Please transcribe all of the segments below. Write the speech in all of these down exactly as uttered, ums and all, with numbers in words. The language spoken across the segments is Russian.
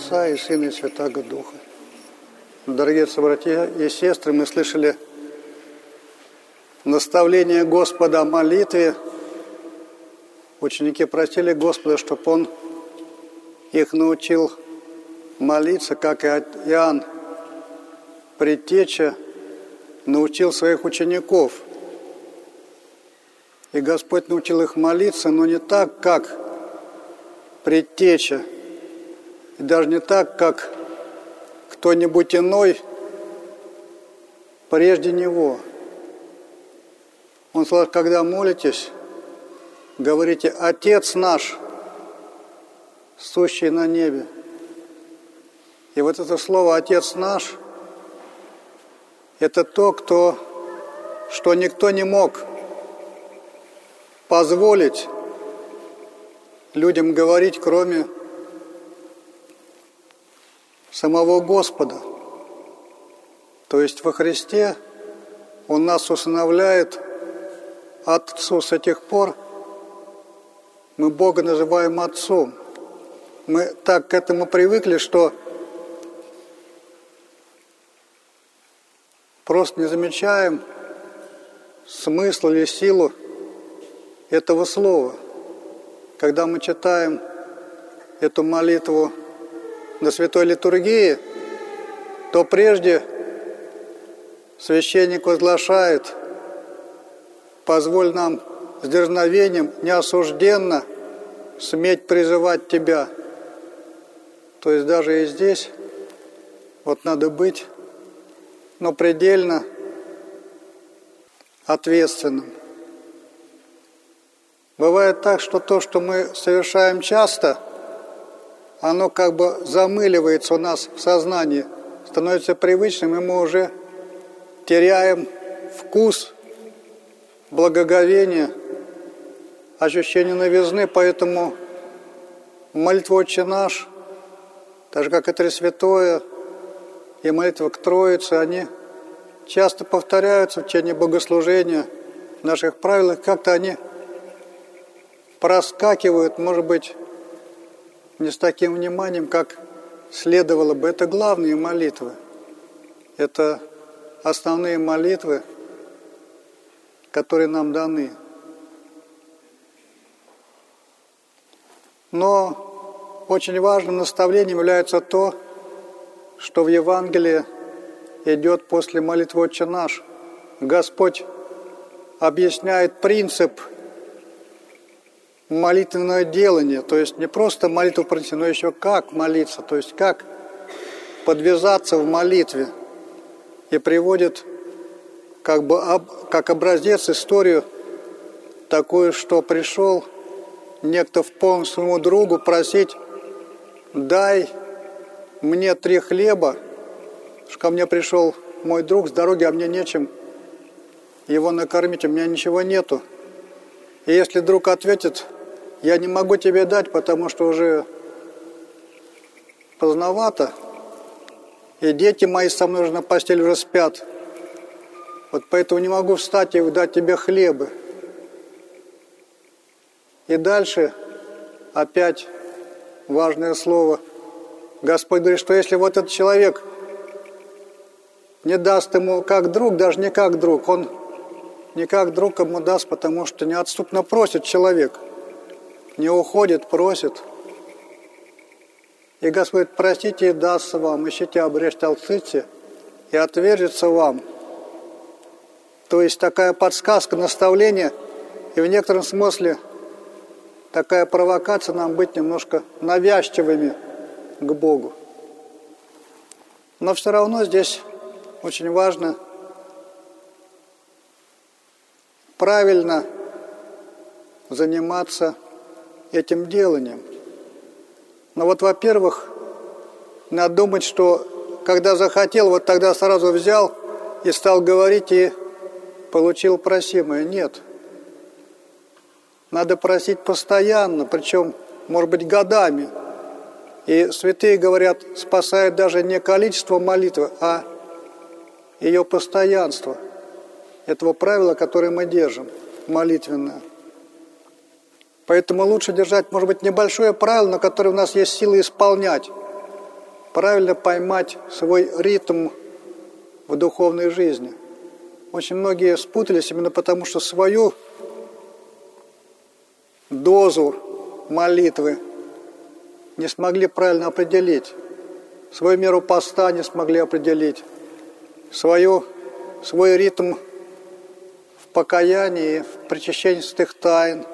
Отца и Сына и Святаго Духа. Дорогие собратья и сестры, мы слышали наставление Господа о молитве. Ученики просили Господа, чтобы Он их научил молиться, как и Иоанн Предтеча научил своих учеников. И Господь научил их молиться, но не так, как Предтеча, и даже не так, как кто-нибудь иной прежде него. Он сказал, когда молитесь, говорите: «Отец наш, сущий на небе». И вот это слово «Отец наш» – это то, кто, что никто не мог позволить людям говорить, кроме самого Господа. То есть во Христе Он нас усыновляет Отцу. С тех пор мы Бога называем Отцом. Мы так к этому привыкли, что просто не замечаем смысл или силу этого слова. Когда мы читаем эту молитву на Святой Литургии, то прежде священник возглашает: «Позволь нам с дерзновением неосужденно сметь призывать Тебя». То есть даже и здесь вот надо быть, но предельно ответственным. Бывает так, что то, что мы совершаем часто, оно как бы замыливается у нас в сознании, становится привычным, и мы уже теряем вкус, благоговение, ощущение новизны. Поэтому молитва «Отче наш», так же как и «Тресвятое» и молитва к Троице, они часто повторяются в течение богослужения в наших правилах, как-то они проскакивают, может быть, не с таким вниманием, как следовало бы. Это главные молитвы, это основные молитвы, которые нам даны. Но очень важным наставлением является то, что в Евангелии идет после молитвы «Отче наш». Господь объясняет принцип молитвенное делание, то есть не просто молитву произнести, но еще как молиться, то есть как подвязаться в молитве. И приводит как бы об, как образец историю такую, что пришел некто в помощь своему другу просить: «Дай мне три хлеба, что ко мне пришел мой друг с дороги, а мне нечем его накормить, у меня ничего нету». И если друг ответит: «Я не могу тебе дать, потому что уже поздновато, и дети мои со мной уже на постели уже спят, вот поэтому не могу встать и дать тебе хлеба». И дальше опять важное слово. Господь говорит, что если вот этот человек не даст ему как друг, даже не как друг, он не как друг ему даст, потому что неотступно просит человек, не уходит, просит. И Господь говорит: «Простите, и дастся вам, ищите, обрежьте, отыщите, и отвержется вам». То есть такая подсказка, наставление, и в некотором смысле такая провокация нам быть немножко навязчивыми к Богу. Но все равно здесь очень важно правильно заниматься этим деланием. Но вот, во-первых, надо думать, что когда захотел, вот тогда сразу взял и стал говорить, и получил просимое. Нет. Надо просить постоянно, причем, может быть, годами. И святые говорят, спасает даже не количество молитвы, а ее постоянство. Этого правила, которое мы держим, молитвенное. Поэтому лучше держать, может быть, небольшое правило, но которое у нас есть силы исполнять. правильно поймать свой ритм в духовной жизни. Очень многие спутались именно потому, что свою дозу молитвы не смогли правильно определить, свою меру поста не смогли определить, свою, свой ритм в покаянии, в причащении святых тайн.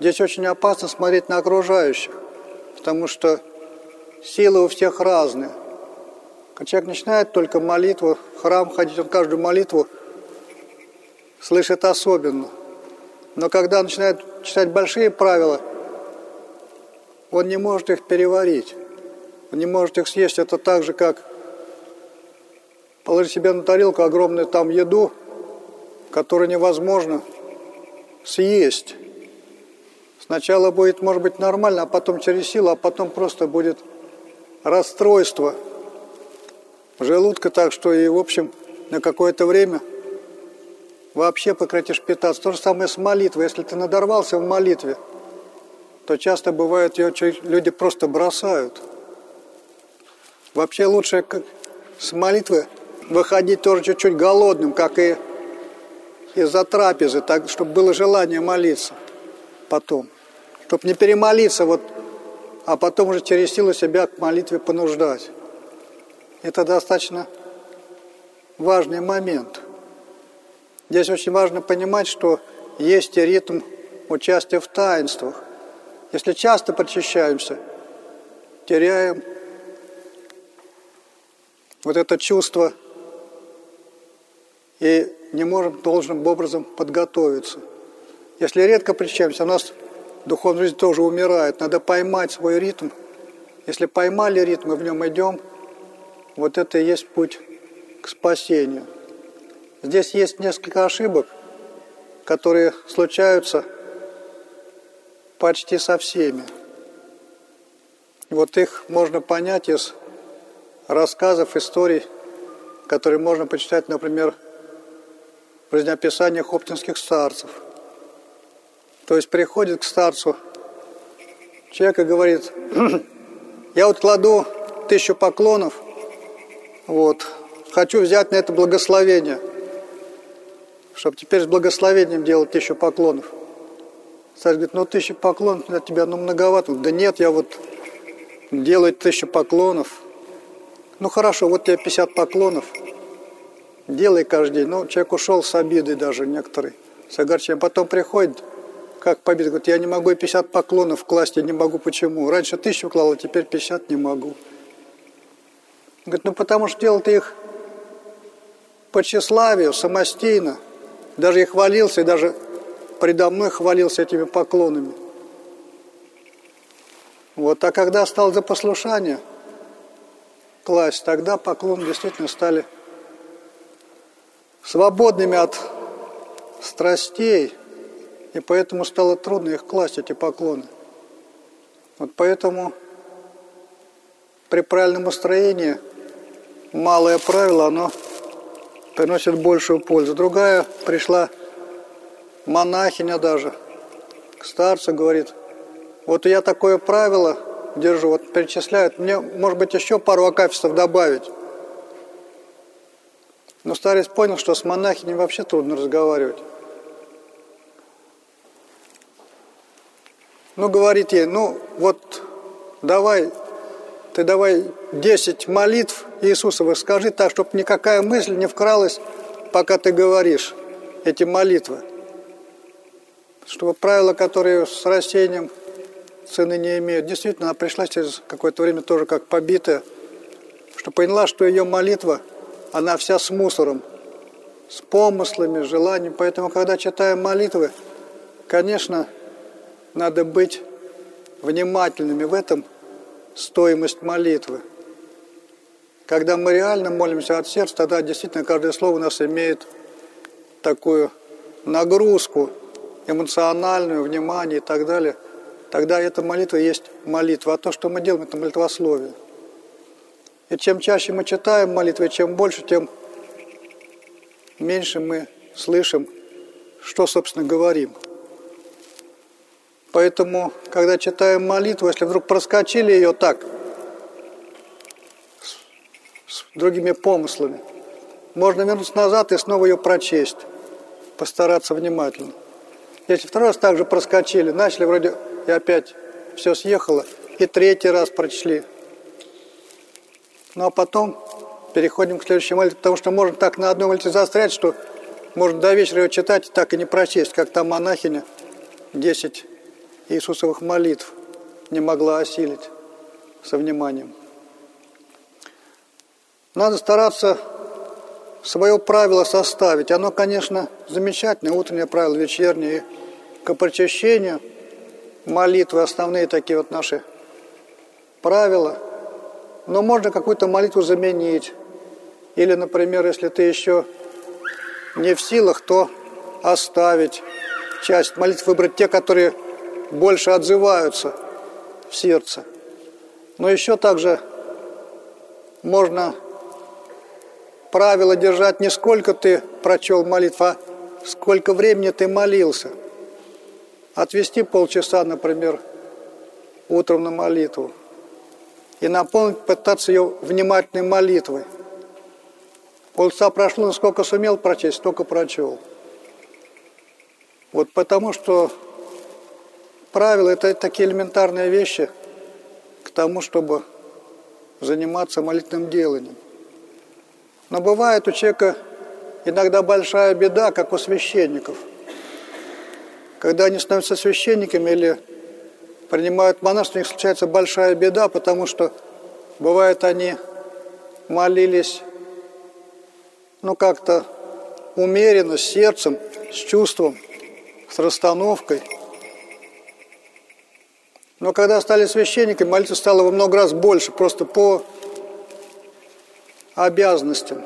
Здесь очень опасно смотреть на окружающих, потому что силы у всех разные. Когда человек начинает только молитву, в храм ходить, он каждую молитву слышит особенно. Но когда начинает читать большие правила, он не может их переварить, он не может их съесть. Это так же, как положить себе на тарелку огромную там еду, которую невозможно съесть. Сначала будет, может быть, нормально, а потом через силу, а потом просто будет расстройство желудка, так что и, в общем, на какое-то время вообще прекратишь питаться. То же самое с молитвой. Если ты надорвался в молитве, то часто бывает, ее люди просто бросают. Вообще лучше с молитвы выходить тоже чуть-чуть голодным, как и из-за трапезы, так, чтобы было желание молиться потом. Чтобы не перемолиться, вот, а потом уже через силу себя к молитве понуждать. Это достаточно важный момент. Здесь очень важно понимать, что есть и ритм участия в таинствах. Если часто причащаемся, теряем вот это чувство и не можем должным образом подготовиться. Если редко причащаемся, у нас духовная жизнь тоже умирает. Надо поймать свой ритм. Если поймали ритм и в нем идем, вот это и есть путь к спасению. Здесь есть несколько ошибок, которые случаются почти со всеми. Вот их можно понять из рассказов, историй, которые можно почитать, например, в жизнеописании хоптинских старцев. То есть приходит к старцу человек и говорит: я вот кладу тысячу поклонов, вот, хочу взять на это благословение, чтобы теперь с благословением делать тысячу поклонов. Старец говорит: ну тысяча поклонов для тебя, ну многовато. Да нет, я вот делаю тысячу поклонов. Ну хорошо, вот тебе пятьдесят поклонов, делай каждый день. Ну человек ушел с обидой даже, некоторые с огорчением. Потом приходит, как победа, говорит: я не могу и пятьдесят поклонов класть, я не могу, почему? Раньше тысячу клал, а теперь пятьдесят не могу. Говорит: ну потому что делал ты их по тщеславию, самостийно. Даже я хвалился, и даже предо мной хвалился этими поклонами. Вот. А когда стал за послушание класть, тогда поклоны действительно стали свободными от страстей, и поэтому стало трудно их класть, эти поклоны. Вот поэтому при правильном устроении малое правило, оно приносит большую пользу. Другая пришла монахиня даже к старцу, говорит: вот я такое правило держу, вот перечисляют, мне, может быть, еще пару акафистов добавить. Но старец понял, что с монахиней вообще трудно разговаривать. Ну, говорит ей: ну, вот давай, ты давай десять молитв Иисусовых скажи так, чтобы никакая мысль не вкралась, пока ты говоришь эти молитвы. Чтобы правила, которые с рассеянием цены не имеют. Действительно, она пришла через какое-то время тоже как побитая, что поняла, что ее молитва, она вся с мусором, с помыслами, с желанием. Поэтому, когда читаем молитвы, конечно, надо быть внимательными. В этом стоимость молитвы. Когда мы реально молимся от сердца, тогда действительно каждое слово у нас имеет такую нагрузку эмоциональную, внимание и так далее. Тогда эта молитва есть молитва. А то, что мы делаем, это молитвословие. И чем чаще мы читаем молитвы, чем больше, тем меньше мы слышим, что, собственно, говорим. Поэтому, когда читаем молитву, если вдруг проскочили ее так, другими помыслами. Можно вернуться назад и снова ее прочесть, постараться внимательно. Если второй раз также проскочили, начали вроде и опять все съехало, и третий раз прочли. Ну а потом переходим к следующей молитве, потому что можно так на одной молитве застрять, что можно до вечера ее читать и так и не прочесть, как та монахиня десять Иисусовых молитв не могла осилить со вниманием. Надо стараться свое правило составить. Оно, конечно, замечательное, утреннее правило, вечернее. К причащению молитвы, основные такие вот наши правила. Но можно какую-то молитву заменить. Или, например, если ты еще не в силах, то оставить часть молитв, выбрать те, которые больше отзываются в сердце. Но еще также можно правило держать не сколько ты прочел молитву, а сколько времени ты молился. Отвести полчаса, например, утром на молитву. И наполнить, пытаться ее внимательной молитвой. Полчаса прошло, но сколько сумел прочесть, столько прочел. Вот потому что правила – это такие элементарные вещи к тому, чтобы заниматься молитвенным деланием. Но бывает у человека иногда большая беда, как у священников. Когда они становятся священниками или принимают монашество, у них случается большая беда, потому что бывает они молились, ну как-то умеренно, с сердцем, с чувством, с расстановкой. Но когда стали священниками, молитва стала во много раз больше, просто по обязанностям.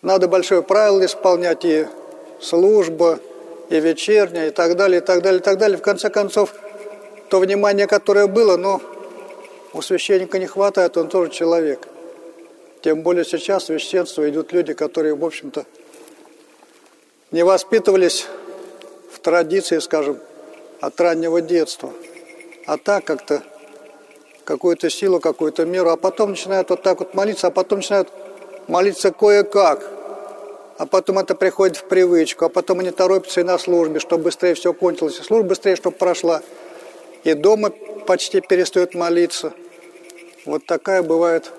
Надо большое правило исполнять, и служба, и вечерняя, и так далее, и так далее, и так далее. В конце концов, то внимание, которое было, но у священника не хватает, он тоже человек. Тем более сейчас в священство идут люди, которые, в общем-то, не воспитывались в традиции, скажем, от раннего детства. А так как-то какую-то силу, какую-то меру, а потом начинают вот так вот молиться, а потом начинают молиться кое-как, а потом это приходит в привычку, а потом они торопятся и на службе, чтобы быстрее все кончилось, и служба быстрее, чтобы прошла, и дома почти перестают молиться. Вот такая бывает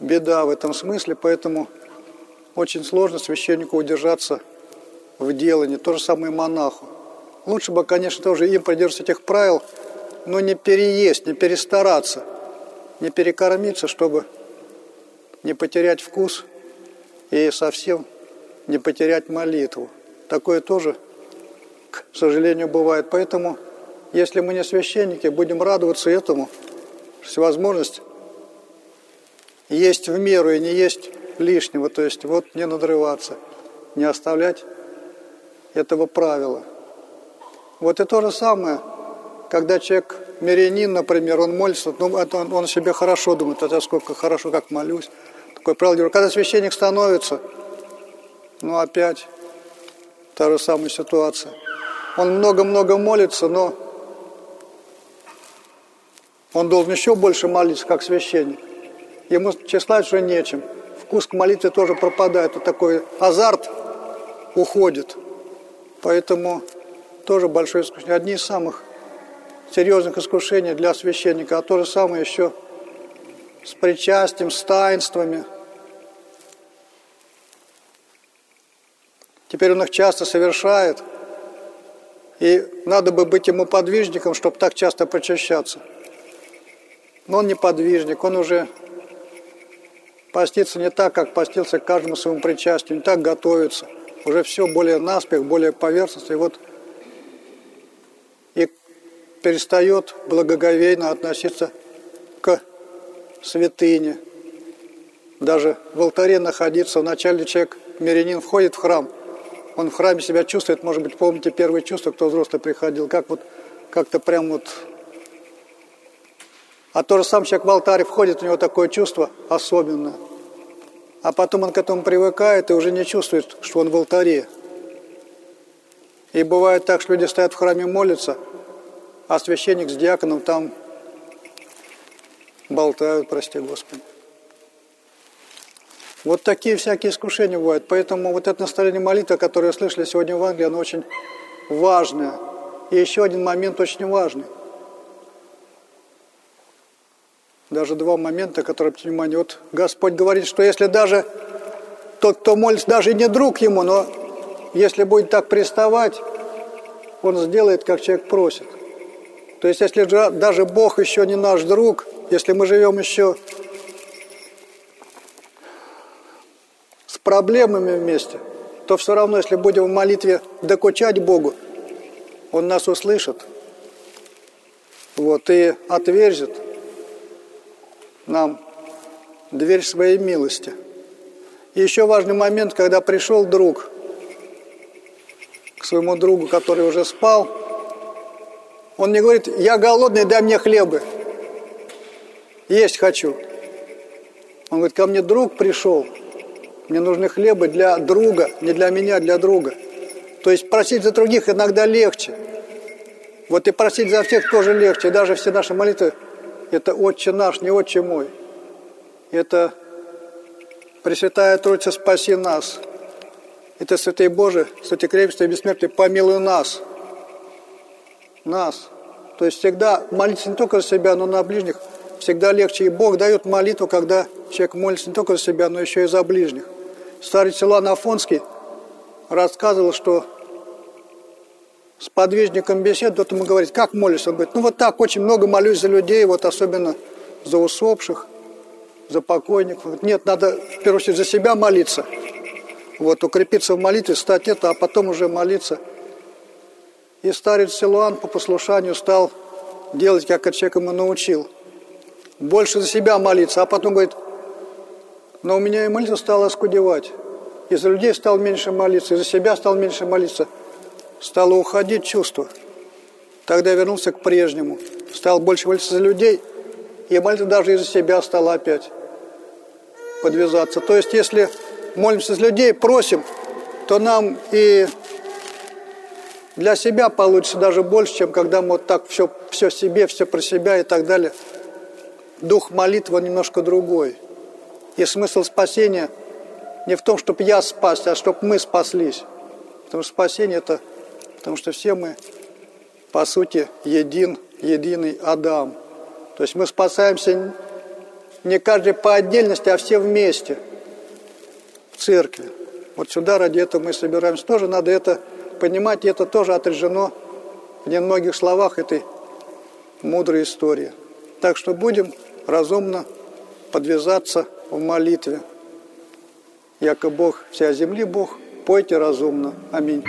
беда в этом смысле, поэтому очень сложно священнику удержаться в делании, то же самое и монаху. Лучше бы, конечно, тоже им придерживаться этих правил, но не переесть, не перестараться, не перекормиться, чтобы не потерять вкус и совсем не потерять молитву. Такое тоже, к сожалению, бывает. Поэтому, если мы не священники, будем радоваться этому, что возможность есть в меру и не есть лишнего, то есть вот не надрываться, не оставлять этого правила. Вот и то же самое, когда человек мирянин, например, он молится, ну, это он, он себе хорошо думает, это сколько хорошо, как молюсь. Такое правило. Когда священник становится, ну опять та же самая ситуация. Он много-много молится, но он должен еще больше молиться, как священник. Ему числать уже нечем. Вкус к молитве тоже пропадает. Вот такой азарт уходит. Поэтому тоже большое искушение. Одни из самых серьезных искушений для священника, а то же самое еще с причастием, с таинствами. Теперь он их часто совершает, и надо бы быть ему подвижником, чтобы так часто причащаться. Но он не подвижник, он уже постится не так, как постился к каждому своему причастию, не так готовится. Уже все более наспех, более поверхностно, и вот и перестает благоговейно относиться к святыне. Даже в алтаре находиться. Вначале человек, мирянин, входит в храм. Он в храме себя чувствует. Может быть, помните первое чувство, кто взрослый приходил. Как вот, как-то прям вот... А то же сам человек в алтарь входит, у него такое чувство особенное. А потом он к этому привыкает и уже не чувствует, что он в алтаре. И бывает так, что люди стоят в храме молятся, а священник с диаконом там болтают, прости Господи. Вот такие всякие искушения бывают. Поэтому вот это настроение молитвы, которое слышали сегодня в Евангелии, оно очень важное. И еще один момент очень важный. Даже два момента, которые, понимание, вот Господь говорит, что если даже тот, кто молится, даже и не друг ему, но если будет так приставать, он сделает, как человек просит. То есть, если даже Бог еще не наш друг, если мы живем еще с проблемами вместе, то все равно, если будем в молитве докучать Богу, Он нас услышит, вот, и отверзит нам дверь своей милости. И еще важный момент, когда пришел друг к своему другу, который уже спал, он мне говорит: я голодный, дай мне хлеба, есть хочу. Он говорит: ко мне друг пришел, мне нужны хлебы для друга, не для меня, для друга. То есть просить за других иногда легче. Вот и просить за всех тоже легче. И даже все наши молитвы — это «Отче наш», не «Отче мой». Это «Пресвятая Троица, спаси нас». Это «Святый Божий, Святый крепкий и бессмертный, помилуй нас». Нас. То есть всегда молиться не только за себя, но и на ближних всегда легче. И Бог дает молитву, когда человек молится не только за себя, но еще и за ближних. Старец Иоанн Афонский рассказывал, что с подвижником бесед, вот ему говорит: как молишься? Он говорит: ну вот так, очень много молюсь за людей, вот особенно за усопших, за покойников. Говорит: нет, надо в первую очередь за себя молиться, вот, укрепиться в молитве, стать это, а потом уже молиться. И старец Силуан по послушанию стал делать, как этот человек ему научил. Больше за себя молиться, а потом говорит: но у меня и молитва стала оскудевать. И за людей стал меньше молиться, и за себя стал меньше молиться. Стало уходить чувство. Тогда я вернулся к прежнему. Стал больше молиться за людей, и молитва даже и за себя стала опять подвязаться. То есть, если молимся за людей, просим, то нам и для себя получится даже больше, чем когда мы вот так все, все себе, все про себя и так далее. Дух молитвы немножко другой. И смысл спасения не в том, чтобы я спасся, а чтобы мы спаслись. Потому что спасение – это потому, что все мы, по сути, един, единый Адам. То есть мы спасаемся не каждый по отдельности, а все вместе в церкви. Вот сюда ради этого мы собираемся. Тоже надо это понимать, и это тоже отражено в немногих словах этой мудрой истории. Так что будем разумно подвязаться в молитве. Яко Бог вся земли Бог, пойте разумно. Аминь.